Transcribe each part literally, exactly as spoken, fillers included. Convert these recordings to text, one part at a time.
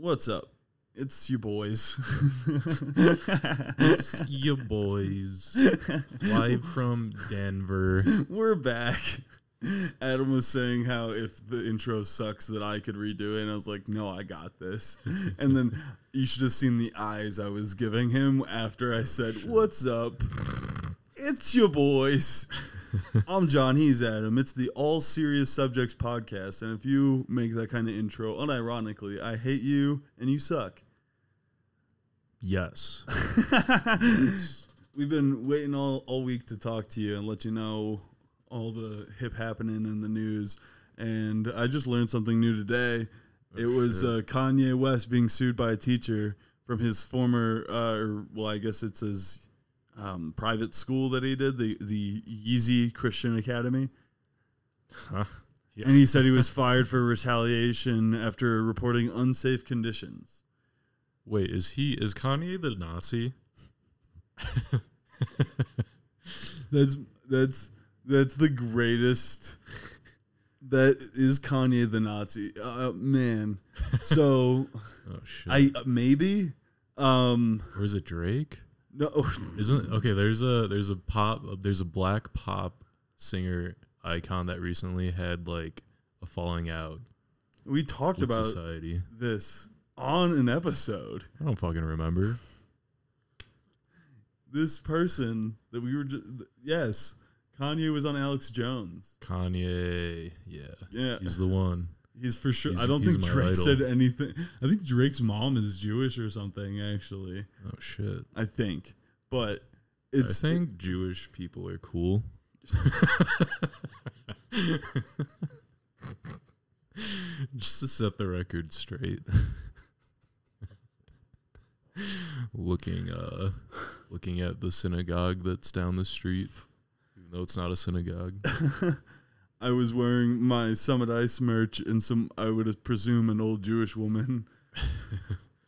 What's up? It's your boys. It's your boys. Live from Denver. We're back. Adam was saying how if the intro sucks that I could redo it, and I was like, no, I got this. And then you should have seen the eyes I was giving him after I said, what's up? It's your boys. I'm John, he's Adam. It's the All Serious Subjects Podcast, and if you make that kind of intro, unironically, I hate you and you suck. Yes. Yes. We've been waiting all, all week to talk to you and let you know all the hip happening in the news, and I just learned something new today. Oh, it was uh, Kanye West being sued by a teacher from his former, uh, or, well, I guess it's his... Um, private school that he did, the the Yeezy Christian Academy. Huh? Yeah. And he said he was fired for retaliation after reporting unsafe conditions. Wait, is he is Kanye the Nazi? that's that's that's the greatest. That is Kanye the Nazi. Uh, man. So oh, shit. I uh, maybe um or is it Drake? No, isn't okay. There's a there's a pop there's a black pop singer icon that recently had like a falling out. We talked about society. This on an episode. I don't fucking remember. This person that we were just yes, Kanye was on Alex Jones. Kanye, yeah, yeah, he's the one. He's for sure. He's, I don't think Drake idol. said anything. I think Drake's mom is Jewish or something, actually. Oh, shit. I think. But it's. I think it, Jewish people are cool. Just to set the record straight. looking, uh, looking at the synagogue that's down the street, even though it's not a synagogue. I was wearing my Summit Ice merch, and some, I would presume, an old Jewish woman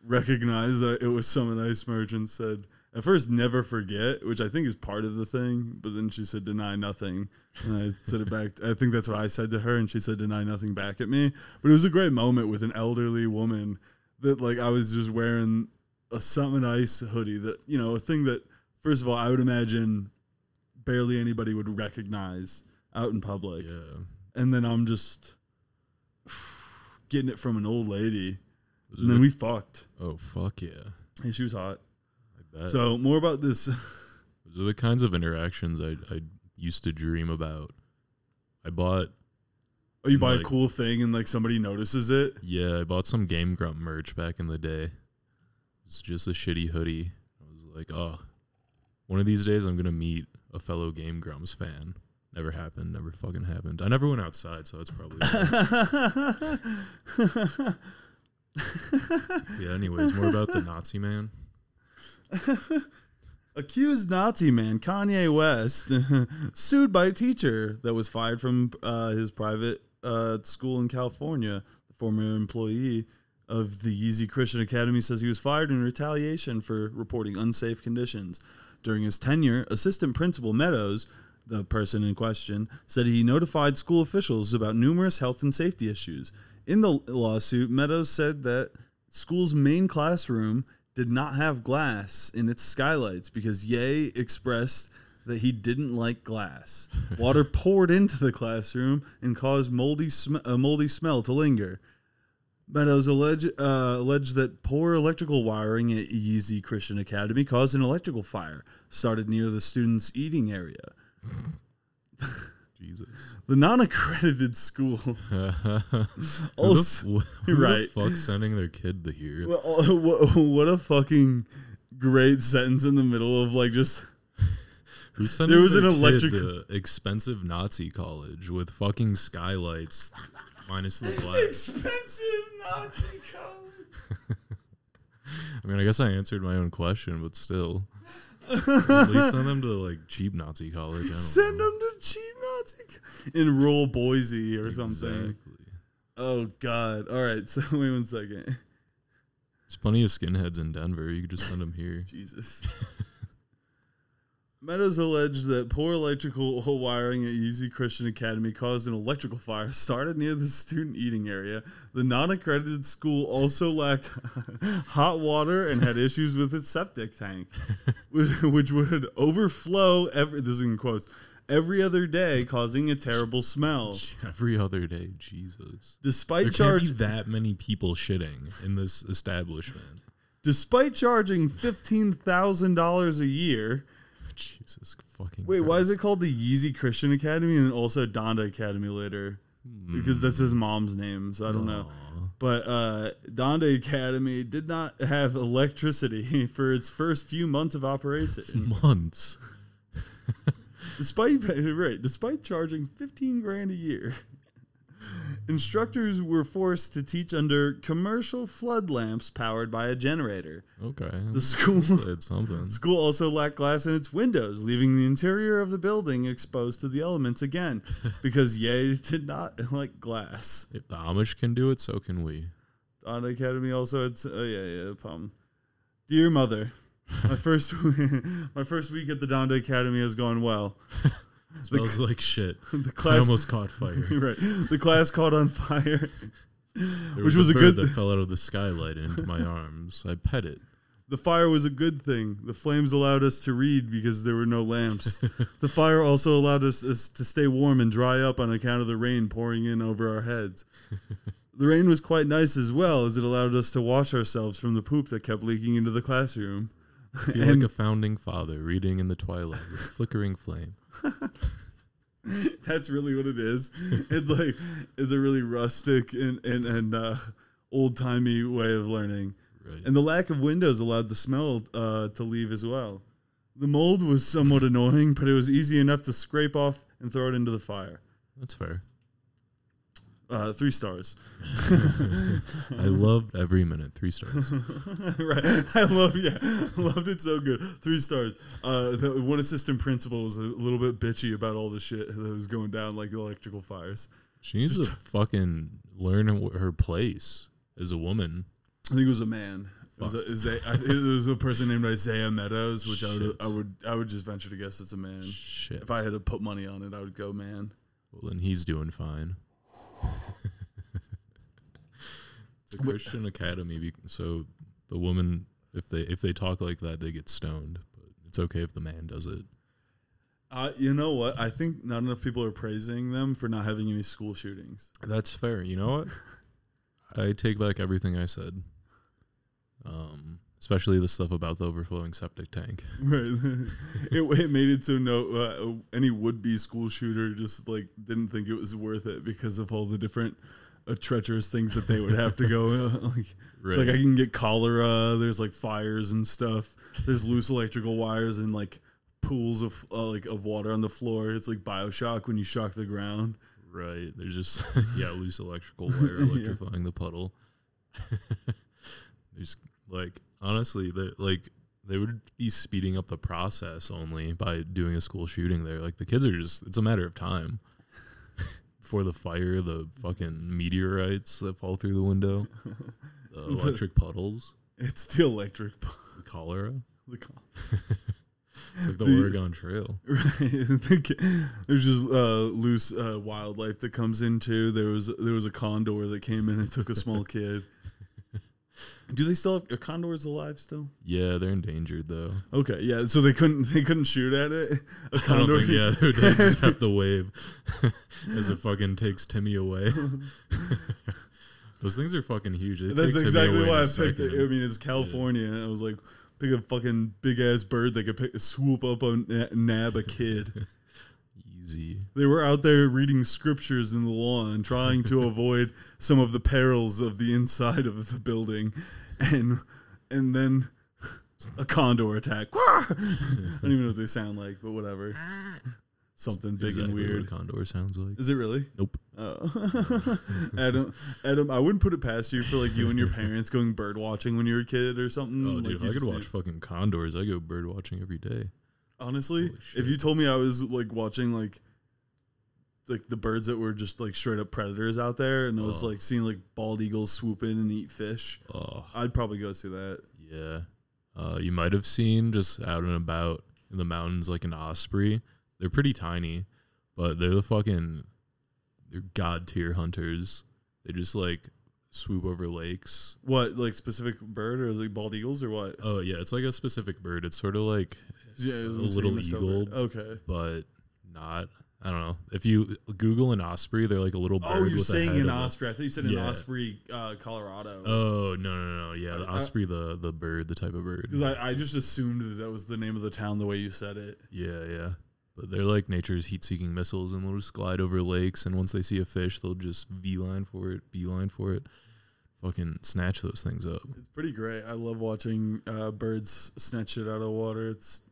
recognized that it was Summit Ice merch and said, at first, never forget, which I think is part of the thing, but then she said, deny nothing. And I said it back. I think that's what I said to her, and she said, deny nothing back at me. But it was a great moment with an elderly woman that, like, I was just wearing a Summit Ice hoodie that, you know, a thing that, first of all, I would imagine barely anybody would recognize out in public. Yeah. And then I'm just getting it from an old lady. Was and then a, we fucked. Oh, fuck yeah. And she was hot. I bet. So, more about this. Those are the kinds of interactions I I used to dream about. I bought... Oh, you buy like, a cool thing and, like, somebody notices it? Yeah, I bought some Game Grump merch back in the day. It's just a shitty hoodie. I was like, oh, one of these days I'm going to meet a fellow Game Grumps fan. Never happened. Never fucking happened. I never went outside, so that's probably. Yeah. Anyways, more about the Nazi man. Accused Nazi man Kanye West sued by a teacher that was fired from uh, his private uh, school in California. The former employee of the Yeezy Christian Academy says he was fired in retaliation for reporting unsafe conditions during his tenure. Assistant Principal Meadows, the person in question, said he notified school officials about numerous health and safety issues. In the lawsuit, Meadows said that school's main classroom did not have glass in its skylights because Ye expressed that he didn't like glass. Water poured into the classroom and caused moldy sm- a moldy smell to linger. Meadows allege, uh, alleged that poor electrical wiring at Yeezy Christian Academy caused an electrical fire, started near the students' eating area. Jesus. The non-accredited school. Also, who the, who right. the fuck sending their kid to here? Well, all, what, what a fucking great sentence in the middle of like just. Who's sending there was their an electric kid to expensive Nazi college with fucking skylights minus the glass. Expensive Nazi college. I mean, I guess I answered my own question, but still. At least send them to like cheap Nazi college. I don't send know. them to cheap Nazi co- in rural Boise or exactly. something. Oh God! All right, so wait one second. There's plenty of skinheads in Denver. You could just send them here. Jesus. Meadows alleged that poor electrical wiring at Yeezy Christian Academy caused an electrical fire started near the student eating area. The non-accredited school also lacked hot water and had issues with its septic tank, which, which would overflow every, this is in quotes, every other day, causing a terrible smell. Every other day, Jesus. Despite there charge- can't be that many people shitting in this establishment. Despite charging fifteen thousand dollars a year... Jesus fucking Wait, Christ. Why is it called the Yeezy Christian Academy and also Donda Academy later? Mm. Because that's his mom's name, so I don't Aww. know. But uh, Donda Academy did not have electricity for its first few months of operation. Months. Despite right, despite charging fifteen grand a year, instructors were forced to teach under commercial flood lamps powered by a generator. Okay. The school something. School also lacked glass in its windows, leaving the interior of the building exposed to the elements again, because Ye did not like glass. If the Amish can do it, so can we. Donda Academy also had... Oh, yeah, yeah, problem. Dear Mother, my first my first week at the Donda Academy has gone well. It smells the, like shit. The class I almost caught fire. Right. The class caught on fire. There which was a, was a bird good th- that fell out of the skylight into my arms. I pet it. The fire was a good thing. The flames allowed us to read because there were no lamps. The fire also allowed us, us to stay warm and dry up on account of the rain pouring in over our heads. The rain was quite nice as well, as it allowed us to wash ourselves from the poop that kept leaking into the classroom. I feel and like a founding father reading in the twilight with a flickering flame. That's really what it is. It's like it's a really rustic and and, and uh, old timey way of learning. Right. And the lack of windows allowed the smell uh, to leave as well. The mold was somewhat annoying, but it was easy enough to scrape off and throw it into the fire. That's fair. Uh, three stars. I loved every minute. Three stars. Right. I love, yeah. Loved it so good. Three stars. Uh, the, one assistant principal was a little bit bitchy about all the shit that was going down, like electrical fires. She needs Just to fucking learn her place as a woman. I think it was a man. It was a, Isaiah, I, it was a person named Isaiah Meadows, which I would, I would I would just venture to guess it's a man. Shit. If I had to put money on it, I would go man. Well, then he's doing fine. It's a Christian academy, so the woman, if they if they talk like that, they get stoned. But it's okay if the man does it. Uh, you know what? I think not enough people are praising them for not having any school shootings. That's fair. You know what? I take back everything I said. Um, especially the stuff about the overflowing septic tank. Right. it, it made it so no uh, any would-be school shooter just like didn't think it was worth it because of all the different uh, treacherous things that they would have to go. Uh, like, right. like I can get cholera. There's like fires and stuff. There's loose electrical wires and like pools of uh, like of water on the floor. It's like BioShock when you shock the ground. Right. There's just yeah loose electrical wire electrifying yeah. the puddle. There's like. Honestly, they, like they would be speeding up the process only by doing a school shooting there. Like the kids are just—it's a matter of time before the fire, the fucking meteorites that fall through the window, the electric puddles. It's the electric p- the cholera. The cholera. It's like the, the Oregon Trail. Right. There's just uh, loose uh, wildlife that comes in too. There was there was a condor that came in and took a small kid. Do they still have are condors alive still? Yeah, they're endangered though. Okay, yeah, so they couldn't they couldn't shoot at it. A condor, I don't think, yeah, they would just have to wave as it fucking takes Timmy away. Those things are fucking huge. They That's exactly why I picked it. I mean, it's California, yeah. And I was like, pick a fucking big ass bird that could pick, swoop up and nab a kid. Easy. They were out there reading scriptures in the lawn, trying to avoid some of the perils of the inside of the building, and and then a condor attack. I don't even know what they sound like, but whatever. Something big exactly and weird. What a condor sounds like. Is it really? Nope. Oh. Adam, Adam, I wouldn't put it past you for like you and your parents going bird watching when you were a kid or something. Oh, like dude, if I could watch knew. fucking condors. I go bird watching every day. Honestly, if you told me I was like watching like like the birds that were just like straight up predators out there, and I was oh. like seeing like bald eagles swoop in and eat fish, oh. I'd probably go see that. Yeah, uh, you might have seen just out and about in the mountains like an osprey. They're pretty tiny, but they're the fucking they're god tier hunters. They just like swoop over lakes. What, like specific bird or like bald eagles or what? Oh yeah, it's like a specific bird. It's sort of like yeah, it was a little eagle. Okay, but not. I don't know. If you Google an osprey, they're like a little bird. Oh, you're with saying a head an osprey. I thought you said yeah. an osprey, uh, Colorado. Oh, no, no, no. Yeah, the I, osprey, the, the bird, the type of bird. Because I, I just assumed that, that was the name of the town the way you said it. Yeah, yeah. But they're like nature's heat-seeking missiles, and they'll just glide over lakes, and once they see a fish, they'll just V-line for it, B-line for it. Fucking snatch those things up. It's pretty great. I love watching uh, birds snatch it out of the water. It's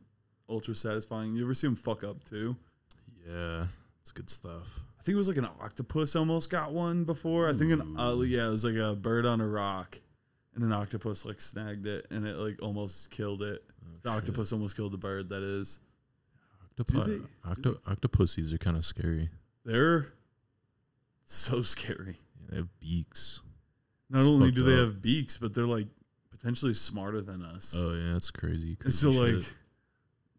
ultra satisfying. You ever see them fuck up, too? Yeah, it's good stuff. I think it was like an octopus almost got one before. Ooh. I think an uh, yeah, it was like a bird on a rock, and an octopus like snagged it, and it like almost killed it. Oh, the shit. Octopus almost killed the bird. That is. Octopi- do they, octo- do octopuses are kind of scary. They're so scary. Yeah, they have beaks. Not it's only do they up. have beaks, but they're like potentially smarter than us. Oh yeah, that's crazy. crazy so shit. like.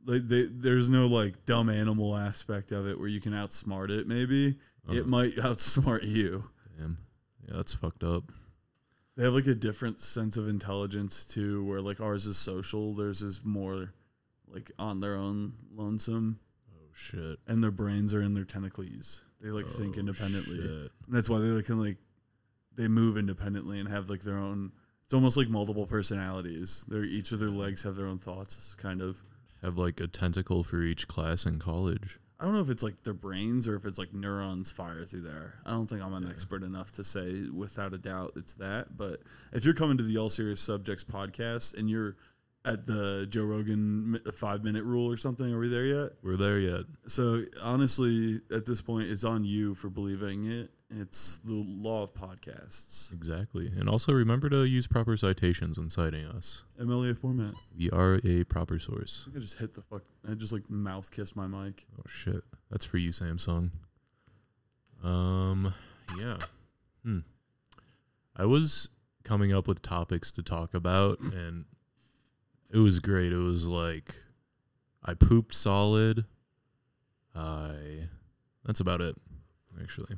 Like they, there's no like dumb animal aspect of it where you can outsmart it. Maybe uh, it might outsmart you. Damn, yeah, that's fucked up. They have like a different sense of intelligence too, where like ours is social, theirs is more like on their own, lonesome. Oh shit! And their brains are in their tentacles. They like oh, think independently. Shit. And that's why they like can like they move independently and have like their own. It's almost like multiple personalities. They're each of their legs have their own thoughts, kind of. Have, like, a tentacle for each class in college. I don't know if it's, like, their brains or if it's, like, neurons fire through there. I don't think I'm an yeah. expert enough to say without a doubt it's that. But if you're coming to the All Serious Subjects podcast and you're at the Joe Rogan five-minute rule or something, are we there yet? We're there yet. So, honestly, at this point, it's on you for believing it. It's the law of podcasts. Exactly. And also remember to use proper citations when citing us. M L A format. We are a proper source. I think I just hit the fuck. I just like mouth kissed my mic. Oh, shit. That's for you, Samsung. Um, yeah. Hmm. I was coming up with topics to talk about, and it was great. It was like, I pooped solid. I. That's about it, actually.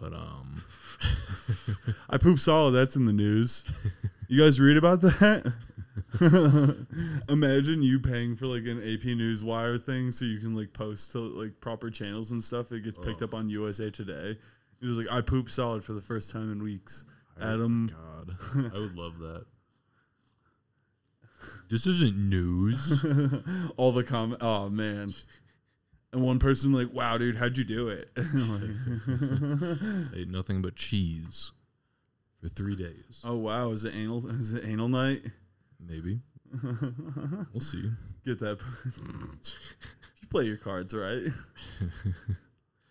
But, um, I poop solid. That's in the news. You guys read about that? Imagine you paying for like an A P Newswire thing so you can like post to like proper channels and stuff. It gets picked oh. up on U S A Today. It was like, I poop solid for the first time in weeks. Oh, Adam. God. I would love that. This isn't news. All the comment. Oh, man. And one person like, wow, dude, how'd you do it? I ate nothing but cheese for three days. Oh, wow. Is it anal? Is it anal night? Maybe. We'll see. Get that. You play your cards, right?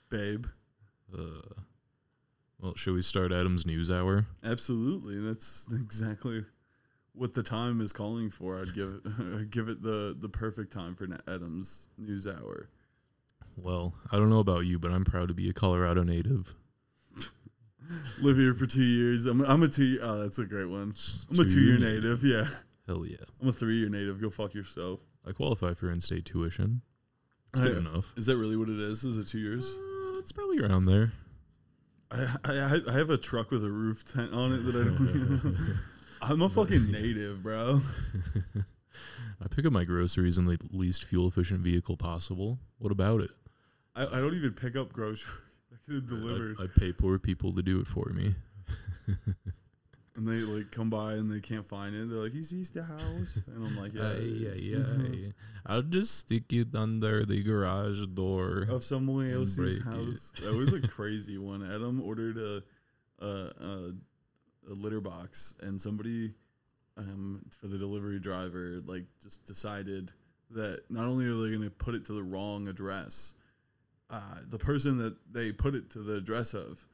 Babe. Uh, well, should we start Adam's News Hour? Absolutely. That's exactly what the time is calling for. I'd give it, I'd give it the, the perfect time for Adam's News Hour. Well, I don't know about you, but I'm proud to be a Colorado native. Live here for two years. I'm, I'm a two. Oh, that's a great one. I'm a two-year native. Yeah. Hell yeah. I'm a three-year native. Go fuck yourself. I qualify for in-state tuition. It's good enough. Is that really what it is? Is it two years? Uh, it's probably around there. I, I I have a truck with a roof tent on it that I don't. I'm a fucking native, bro. I pick up my groceries in the least fuel-efficient vehicle possible. What about it? I, I don't even pick up groceries. I could have delivered. I, I pay poor people to do it for me. And they like come by and they can't find it. They're like, "You see the house?" And I'm like, "Yeah, aye, yeah, yeah." I'll just stick it under the garage door of someone else's house. That was a crazy one. Adam ordered a a, a, a litter box, and somebody um for the delivery driver like just decided that not only are they going to put it to the wrong address, uh, the person that they put it to the address of,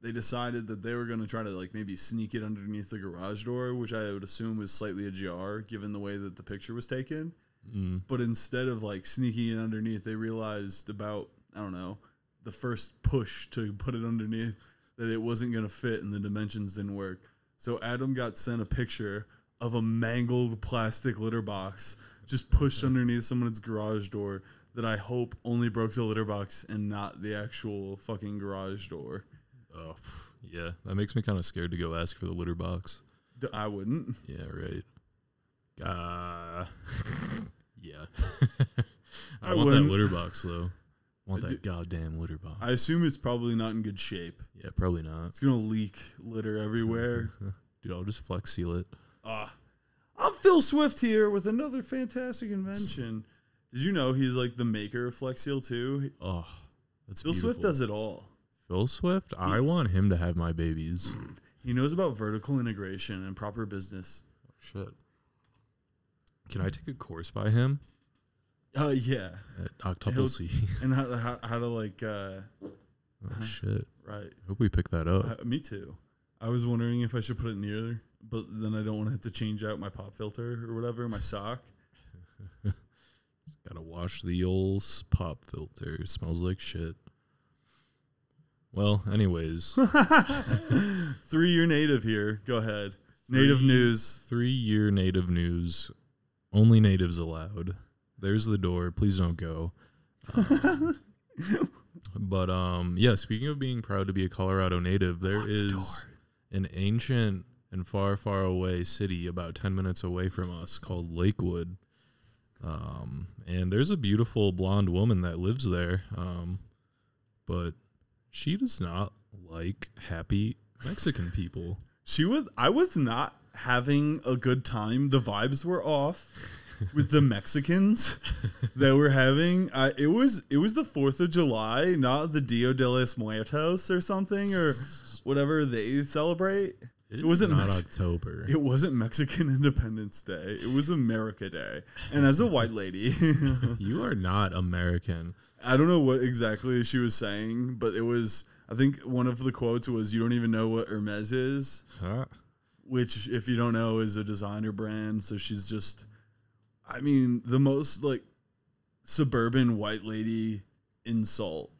they decided that they were going to try to like maybe sneak it underneath the garage door, which I would assume was slightly ajar given the way that the picture was taken. Mm. But instead of like sneaking it underneath, they realized about, I don't know, the first push to put it underneath that it wasn't going to fit and the dimensions didn't work. So Adam got sent a picture of a mangled plastic litter box just pushed underneath someone's garage door that I hope only broke the litter box and not the actual fucking garage door. Oh, yeah. That makes me kind of scared to go ask for the litter box. D- I wouldn't. Yeah, right. Uh, yeah. I, I want wouldn't. that litter box, though. I want I that do- goddamn litter box. I assume it's probably not in good shape. Yeah, probably not. It's going to leak litter everywhere. Dude, I'll just flex seal it. Ah. Uh, I'm Phil Swift here with another fantastic invention. Did you know he's like the maker of Flex Seal too? Oh, that's Phil beautiful. Swift does it all. Phil Swift? He, I want him to have my babies. He knows about vertical integration and proper business. Oh, shit. Can I take a course by him? Uh, yeah. At Octuple C. And how, how, how to like... Uh, oh, huh? shit. Right. I hope we pick that up. Uh, me too. I was wondering if I should put it near... But then I don't want to have to change out my pop filter or whatever, my sock. Just gotta wash the old pop filter. It smells like shit. Well, anyways. Three-year native here. Go ahead. Three, native news. Three-year native news. Only natives allowed. There's the door. Please don't go. Um, but, um, yeah, speaking of being proud to be a Colorado native, there Lock is the an ancient... and far, far away city about ten minutes away from us called Lakewood. Um, and there's a beautiful blonde woman that lives there. Um, but she does not like happy Mexican people. She was, I was not having a good time. The vibes were off with the Mexicans that were having. Uh, it was, it was the fourth of July, not the Dia de los Muertos or something or whatever they celebrate. It, it wasn't not Mex- October. It wasn't Mexican Independence Day. It was America Day. And as a white lady... You are not American. I don't know what exactly she was saying, but it was... I think one of the quotes was, you don't even know what Hermes is. Huh. Which, if you don't know, is a designer brand. So she's just... I mean, the most, like, suburban white lady insult.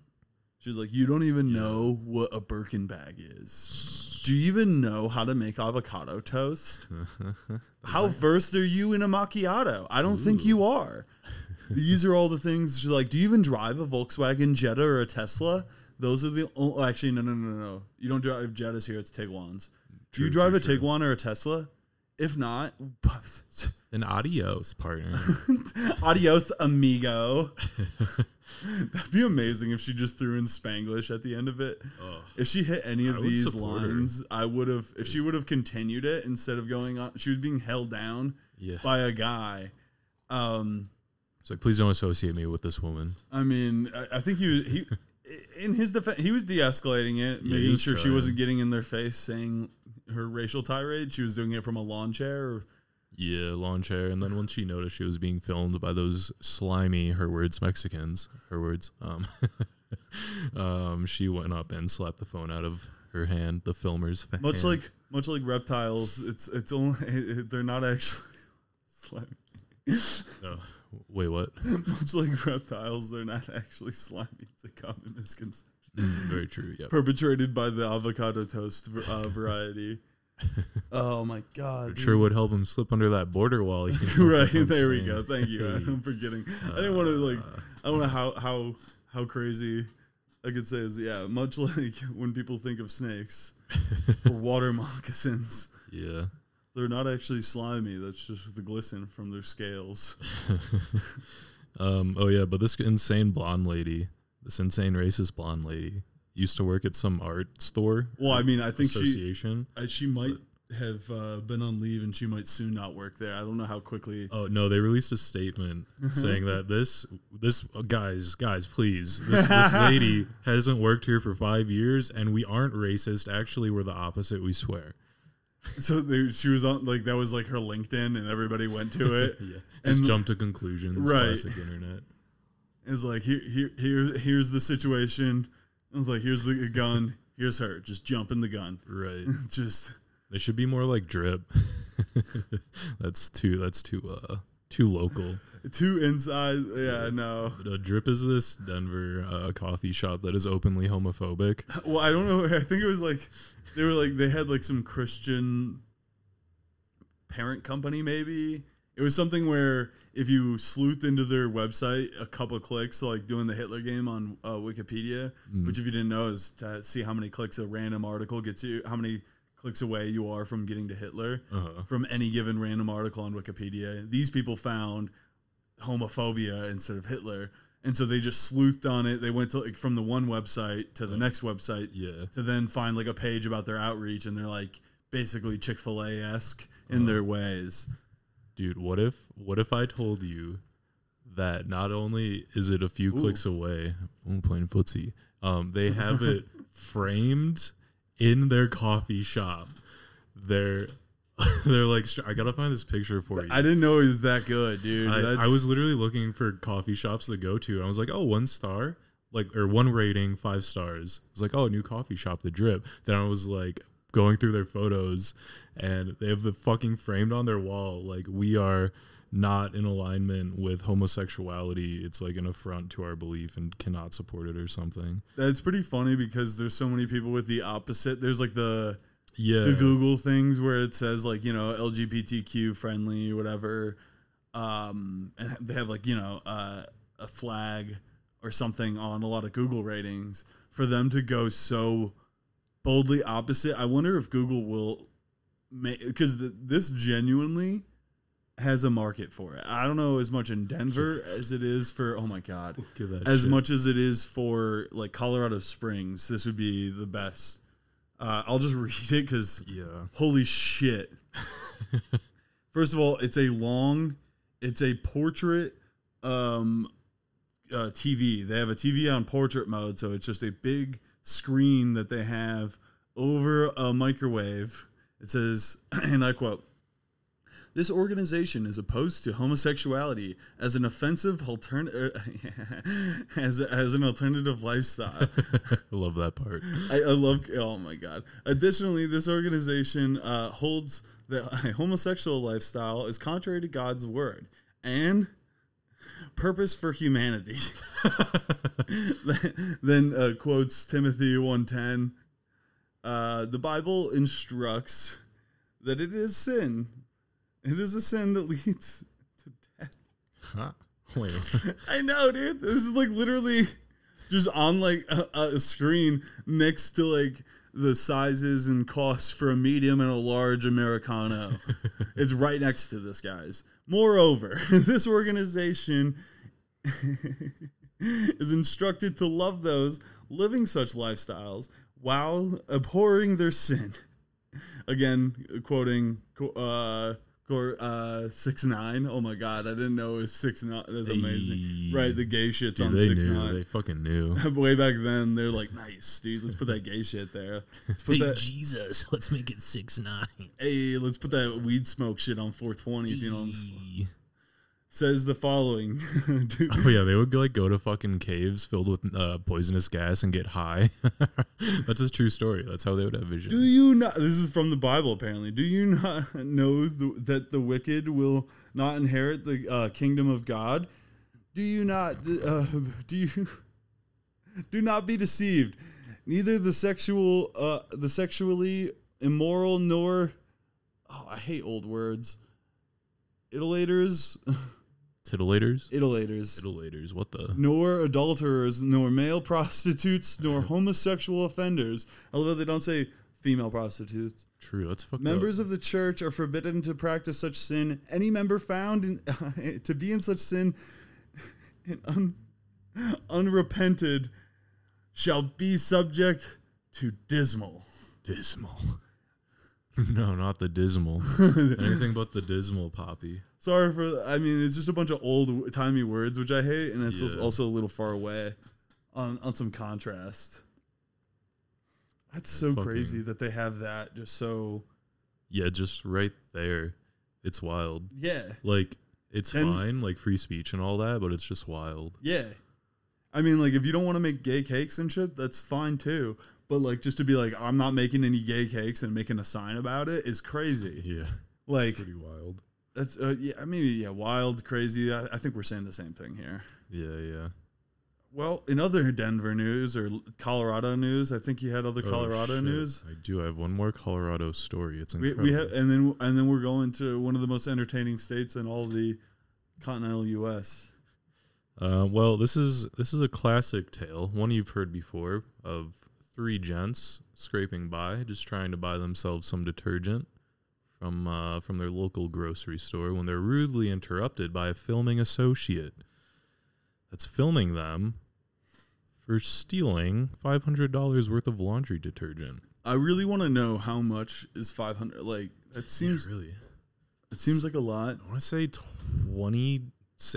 She's like, you don't even yeah. know what a Birkin bag is. Do you even know how to make avocado toast? How versed are you in a macchiato? I don't Ooh. think you are. These are all the things. She's like, do you even drive a Volkswagen Jetta or a Tesla? Those are the... Oh, actually, no, no, no, no. You don't drive Jettas here. It's Tiguans. True, do you drive true, a true. Tiguan or a Tesla? If not... An adios, partner. Adios, amigo. That'd be amazing if she just threw in Spanglish at the end of it. Oh, if she hit any of these lines, her. I would have, if she would have continued it instead of going on, she was being held down yeah. by a guy. Um, it's like, please don't associate me with this woman. I mean, I, I think he, he in his defense, he was de-escalating it, yeah, making sure trying. she wasn't getting in their face saying her racial tirade. She was doing it from a lawn chair or Yeah, lawn chair. And then once she noticed she was being filmed by those slimy, her words, Mexicans, her words, um, um, she went up and slapped the phone out of her hand, the filmer's much hand. Much like much like reptiles, it's it's only they're not actually slimy. Oh, wait, what? Much like reptiles, they're not actually slimy. It's a common misconception. Mm, very true, yeah. Perpetrated by the avocado toast uh, variety. Oh my god! It sure would help him slip under that border wall. Right there we go. Thank you. I'm forgetting. Uh, I didn't want to like. I don't know how how how crazy I could say is. Yeah, much like when people think of snakes or water moccasins. Yeah, they're not actually slimy. That's just the glisten from their scales. um. Oh yeah, but this insane blonde lady, this insane racist blonde lady. Used to work at some art store. Well, I mean, I think she she might have uh, been on leave and she might soon not work there. I don't know how quickly. Oh, no, they released a statement saying that this, this uh, guys, guys, please, this, this lady hasn't worked here for five years and we aren't racist. Actually, we're the opposite, we swear. So they, she was on, like, that was like her LinkedIn and everybody went to it. Yeah, just and, jumped to conclusions. Right. Classic internet. It's like, here, here, here, here's the situation. I was like, here's the gun, here's her, just jump in the gun. Right. Just. They should be more like Drip. That's too, that's too, uh, too local. Too inside, yeah, yeah. no. But, uh, Drip is this Denver uh, coffee shop that is openly homophobic. Well, I don't know, I think it was like, they were like, they had like some Christian parent company maybe. It was something where if you sleuthed into their website a couple clicks, like doing the Hitler game on uh, Wikipedia, mm. which if you didn't know is to see how many clicks a random article gets you, how many clicks away you are from getting to Hitler uh-huh. from any given random article on Wikipedia. These people found homophobia instead of Hitler. And so they just sleuthed on it. They went to like, from the one website to the oh. next website yeah. to then find like a page about their outreach. And they're like basically Chick-fil-A-esque in oh. their ways. Dude, what if what if I told you that not only is it a few Ooh. clicks away, I'm playing footsie, um, they have it framed in their coffee shop. They're they're like, I gotta find this picture for you. I didn't know it was that good, dude. I, I was literally looking for coffee shops to go to, and I was like, oh, one star, like or one rating, five stars. I was like, oh, new coffee shop, the Drip. Then I was like, going through their photos, and they have the fucking framed on their wall, like, we are not in alignment with homosexuality. It's like an affront to our belief and cannot support it or something. That's pretty funny because there's so many people with the opposite. There's like the yeah the Google things where it says like, you know, L G B T Q friendly or whatever, um and they have like, you know, uh, a flag or something on a lot of Google ratings. For them to go so boldly opposite, I wonder if Google will make, because this genuinely has a market for it. I don't know as much in Denver as it is for, oh my God, as shit. much as it is for like Colorado Springs. This would be the best. Uh, I'll just read it because yeah. holy shit. First of all, it's a long, it's a portrait um, uh, T V. They have a T V on portrait mode, so it's just a big screen that they have over a microwave. It says, and I quote, "This organization is opposed to homosexuality as an offensive alternative, as, as an alternative lifestyle." I love that part. I, I love, oh my God. "Additionally, this organization uh, holds that a homosexual lifestyle is contrary to God's word and purpose for humanity." Then uh, quotes Timothy one ten. Uh, "the Bible instructs that it is sin. It is a sin that leads to death." Huh? Wait. I know, dude. This is like literally just on like a, a screen next to like the sizes and costs for a medium and a large Americano. It's right next to this, guys. "Moreover, this organization is instructed to love those living such lifestyles while abhorring their sin." Again, quoting uh, uh, six nine. Oh my God, I didn't know it was six nine. That's amazing. Hey. Right, the gay shit's dude, on six nine. They fucking knew. Way back then, they're like, nice, dude, let's put that gay shit there. Let's put hey, that Jesus, let's make it six nine. Hey, let's put that weed smoke shit on four twenty, hey. If you know what I'm saying. Says the following. Oh yeah, they would like go to fucking caves filled with uh, poisonous gas and get high. That's a true story. That's how they would have visions. Do you not? This is from the Bible, apparently. Do you not know the, that the wicked will not inherit the uh, kingdom of God? Do you not? Uh, do you? Do not be deceived. Neither the sexual, uh, the sexually immoral, nor oh, I hate old words. Idolaters. Titilators? Idolaters. Idolaters, what the? Nor adulterers, nor male prostitutes, nor homosexual offenders. Although they don't say female prostitutes. True, that's fucked up. Members of the church are forbidden to practice such sin. Any member found in, uh, to be in such sin and un, unrepented shall be subject to dismal. Dismal. No, not the dismal. Anything but the dismal, Poppy. Sorry for, the, I mean, it's just a bunch of old-timey words, which I hate, and it's yeah. also a little far away on, on some contrast. That's so fucking crazy that they have that just so... Yeah, just right there. It's wild. Yeah. Like, it's and fine, like free speech and all that, but it's just wild. Yeah. I mean, like, if you don't want to make gay cakes and shit, that's fine, too. But, like, just to be like, I'm not making any gay cakes and making a sign about it is crazy. Yeah. Like, pretty wild. That's, uh, yeah, I mean, yeah, wild, crazy. I, I think we're saying the same thing here. Yeah, yeah. Well, in other Denver news or Colorado news, I think you had other Colorado oh, shit. news. I do. I have one more Colorado story. It's incredible. We, we have, and then and then we're going to one of the most entertaining states in all the continental U S. Uh, well, this is this is a classic tale, one you've heard before, of three gents scraping by, just trying to buy themselves some detergent from uh, from their local grocery store when they're rudely interrupted by a filming associate that's filming them for stealing five hundred dollars worth of laundry detergent. I really want to know how much is five hundred dollars. Like, that seems yeah, really. It seems like a lot. I want to say twenty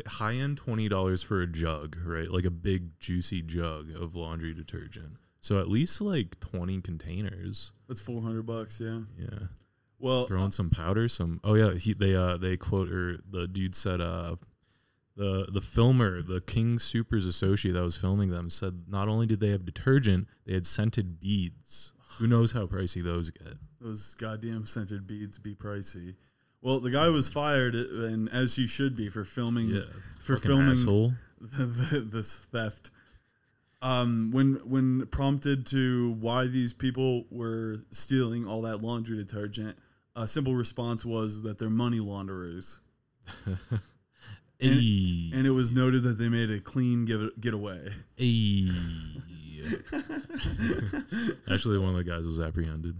high end twenty dollars for a jug, right? Like a big juicy jug of laundry detergent. So at least like twenty containers. That's four hundred bucks, yeah. Yeah. Well, throwing uh, some powder, some Oh yeah, he they uh they quote or the dude said uh The the filmer, the King Soopers associate that was filming them, said not only did they have detergent, they had scented beads. Who knows how pricey those get? Those goddamn scented beads be pricey. Well, the guy was fired, and as he should be, for filming yeah, for filming the, the, this theft. Um, when when prompted to why these people were stealing all that laundry detergent, a simple response was that they're money launderers. And it, and it was noted that they made a clean give, getaway. Actually, one of the guys was apprehended.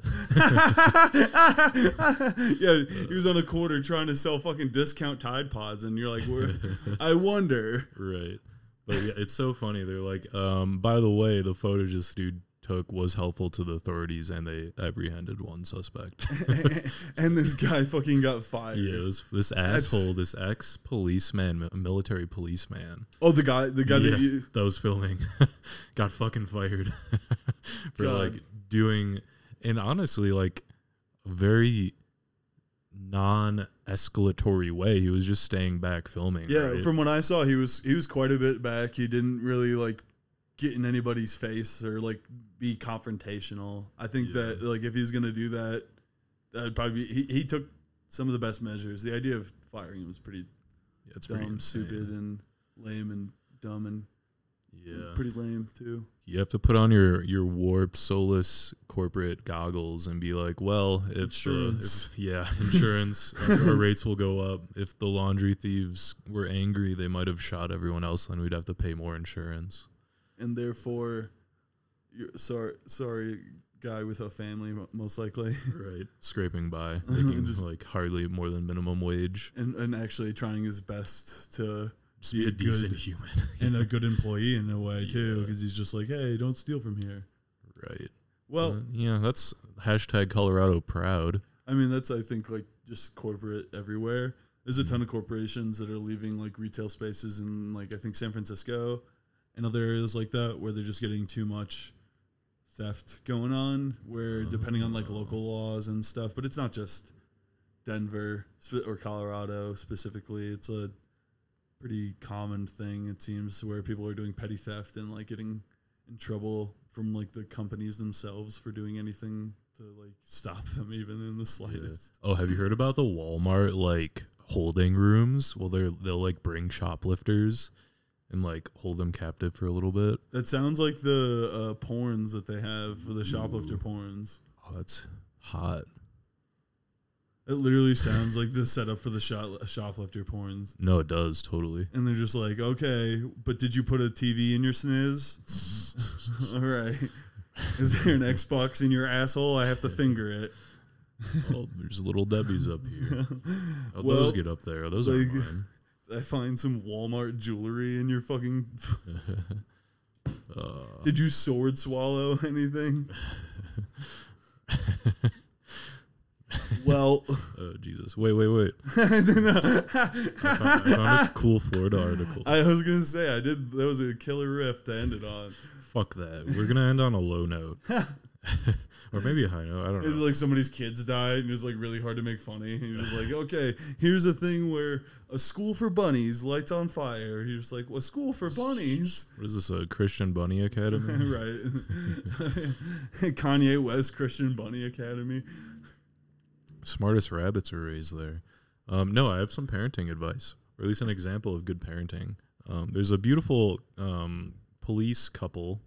Yeah, he was on a quarter trying to sell fucking discount Tide Pods, and you're like, we're, I wonder. Right. But yeah, it's so funny. They're like, um, by the way, the footage this dude took was helpful to the authorities, and they apprehended one suspect. And this guy fucking got fired. Yeah, this, this asshole, this ex-policeman, military policeman. Oh, the guy, the guy yeah, that you that was filming, got fucking fired for God. like doing, and honestly, like very non-escalatory way. He was just staying back filming. Yeah, right? From what I saw, he was he was quite a bit back. He didn't really like get in anybody's face or like be confrontational. I think yeah. that like if he's gonna do that, that'd probably be, he, he took some of the best measures. The idea of firing him was pretty yeah, it's dumb, pretty stupid, and lame, and dumb, and yeah, pretty lame too. You have to put on your your warped, soulless corporate goggles and be like, well, if insurance, the, if, yeah, insurance, our rates will go up. If the laundry thieves were angry, they might have shot everyone else. Then we'd have to pay more insurance. And therefore, you're sorry, sorry, guy with a family, most likely. Right, scraping by, making just like hardly more than minimum wage, and and actually trying his best to just be a, a decent human and a good employee in a way yeah. too, because he's just like, hey, don't steal from here. Right. Well, uh, yeah, that's hashtag Colorado proud. I mean, that's I think like just corporate everywhere. There's a mm. ton of corporations that are leaving like retail spaces in like I think San Francisco and other areas like that where they're just getting too much theft going on, where depending on like local laws and stuff, but it's not just Denver or Colorado specifically. It's a pretty common thing, it seems, where people are doing petty theft and like getting in trouble from like the companies themselves for doing anything to like stop them even in the slightest. Yeah. Oh, have you heard about the Walmart like holding rooms? Well, they're, they'll like bring shoplifters and like hold them captive for a little bit. That sounds like the uh, porns that they have for the shoplifter Ooh. porns. Oh, that's hot. It literally sounds like the setup for the shot, shoplifter porns. No, it does, totally. And they're just like, okay, but did you put a T V in your sniz? All right. Is there an Xbox in your asshole? I have to finger it. Oh, there's little Debbie's up here. Oh, well, those get up there. Those like, are mine. I find some Walmart jewelry in your fucking... uh, Did you sword swallow anything? Well... Oh, Jesus. Wait, wait, wait. I, I, found, I found a cool Florida article. I was going to say, I did. That was a killer riff to end it on. Fuck that. We're going to end on a low note. Or maybe a high note. I don't know. It's like somebody's kids died, and it's like really hard to make funny. And you're just like, okay, here's a thing where a school for bunnies lights on fire. You're just like, well, a school for bunnies? What is this, a Christian Bunny Academy? Right. Kanye West Christian Bunny Academy. Smartest rabbits are raised there. Um, no, I have some parenting advice, or at least an example of good parenting. Um, there's a beautiful um, police couple,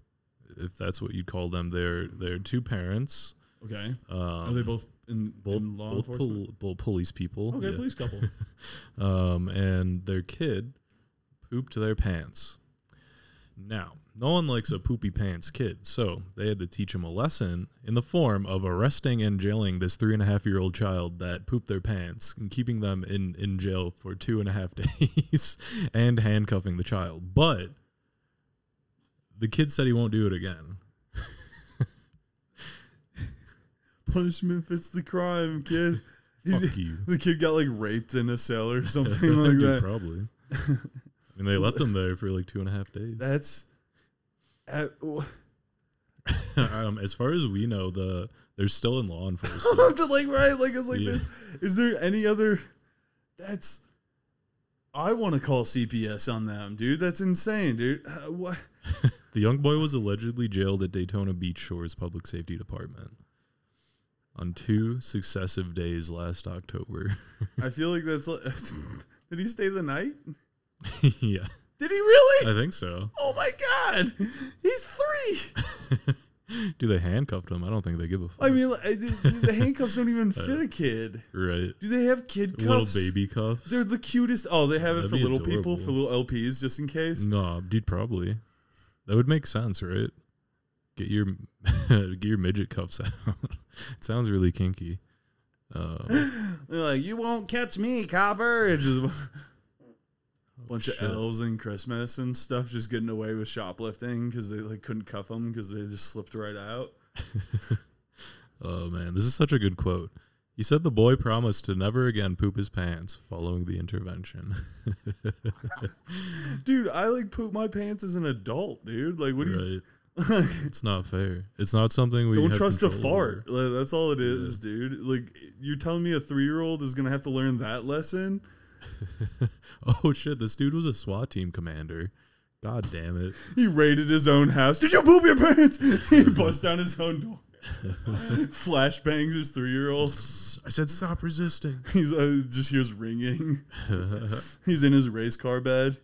if that's what you'd call them. They're they're two parents. Okay. Um, Are they both in, both, in law both enforcement? Pol- both police people. Okay, yeah. Police couple. um, and their kid pooped their pants. Now, no one likes a poopy pants kid, so they had to teach him a lesson in the form of arresting and jailing this three and a half year old child that pooped their pants and keeping them in, in jail for two and a half days and handcuffing the child. But the kid said he won't do it again. Punishment fits the crime, kid. Fuck you. The kid got like raped in a cell or something like that. Probably. I mean, they left him there for like two and a half days. That's, at, oh. um, as far as we know, the they're still in law enforcement. like right, like it's like yeah. this. Is there any other? That's, I want to call C P S on them, dude. That's insane, dude. Uh, what? The young boy was allegedly jailed at Daytona Beach Shores Public Safety Department on two successive days last October. I feel like that's. Like, did he stay the night? Yeah. Did he really? I think so. Oh my god, he's three. Do they handcuff him? I don't think they give a fuck. I mean, like, I, the handcuffs don't even fit a kid, right? Do they have kid cuffs? Little baby cuffs. They're the cutest. Oh, they have That'd it for little adorable. people, for little L Ps, just in case. No, dude, probably. That would make sense, right? Get your get your midget cuffs out. It sounds really kinky. Um, They're like, you won't catch me, copper. It's just. Bunch Shit. of elves in Christmas and stuff just getting away with shoplifting because they like couldn't cuff them because they just slipped right out. Oh, man. This is such a good quote. He said the boy promised to never again poop his pants following the intervention. Dude, I like poop my pants as an adult, dude. Like, what do right. you... It's not fair. It's not something we don't trust a fart. Like, that's all it is, yeah. dude. Like, you're telling me a three-year-old is going to have to learn that lesson? Oh shit, this dude was a SWAT team commander. God damn it. He raided his own house. Did you poop your pants? He busts down his own door. Flashbangs his three-year-old. I said stop resisting. He's uh, just hears ringing. He's in his race car bed.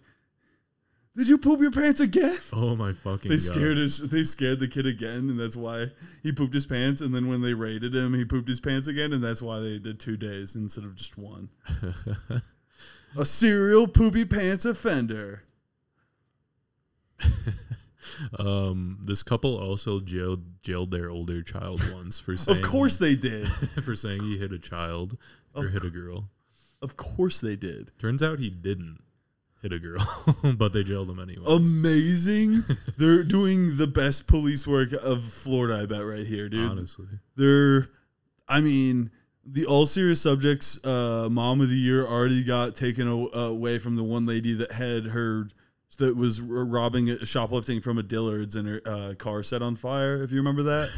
Did you poop your pants again? Oh my fucking they god. Scared his, they scared the kid again, and that's why he pooped his pants, and then when they raided him, he pooped his pants again, and that's why they did two days instead of just one. A serial poopy pants offender. um, this couple also jailed, jailed their older child once for saying. Of course they did. For saying he hit a child or of hit a girl. Of course they did. Turns out he didn't hit a girl, but they jailed him anyway. Amazing. They're doing the best police work of Florida, I bet, right here, dude. Honestly. They're, I mean... The All Serious Subjects uh, Mom of the Year already got taken a- away from the one lady that had her, that was robbing, a, shoplifting from a Dillard's and her uh, car set on fire, if you remember that.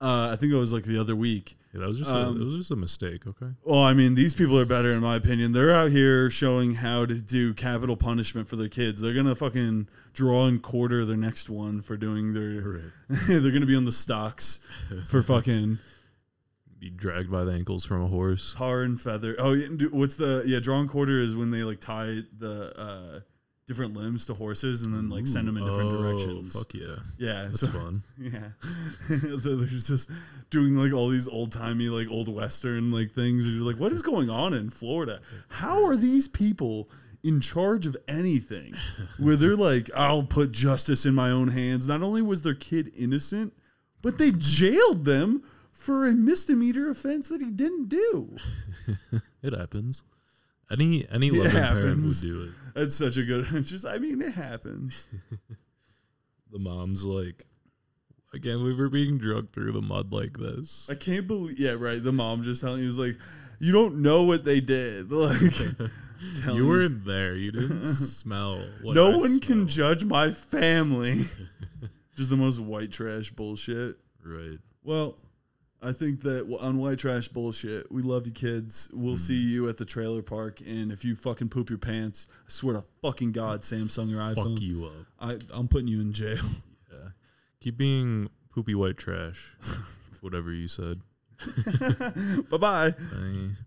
uh, I think it was like the other week. Yeah, that was just um, a, it was just a mistake, okay? Well, I mean, these people are better, in my opinion. They're out here showing how to do capital punishment for their kids. They're going to fucking draw and quarter their next one for doing their, right. They're going to be on the stocks for fucking... Be dragged by the ankles from a horse. Tar and feather. Oh, what's the... Yeah, drawn quarter is when they, like, tie the uh, different limbs to horses and then, like, Ooh, send them in different oh, directions. Oh, fuck yeah. Yeah. That's so, fun. Yeah. They're just doing, like, all these old-timey, like, old Western, like, things. And you're like, what is going on in Florida? How are these people... in charge of anything? Where they're like, I'll put justice in my own hands. Not only was their kid innocent, but they jailed them for a misdemeanor offense that he didn't do. It happens. Any any loving parent would do it. That's such a good... Just, I mean, it happens. The mom's like, I can't believe we're being drugged through the mud like this. I can't believe... Yeah, right. The mom just telling you, is like, you don't know what they did. Like... You weren't there. You didn't smell what No I one smelled. Can judge my family. Just the most white trash bullshit. Right. Well... I think that on white trash bullshit, we love you kids. We'll mm. see you at the trailer park, and if you fucking poop your pants, I swear to fucking God, Samsung or iPhone, fuck you up. I, I'm putting you in jail. Yeah, keep being poopy white trash, whatever you said. Bye-bye. Bye.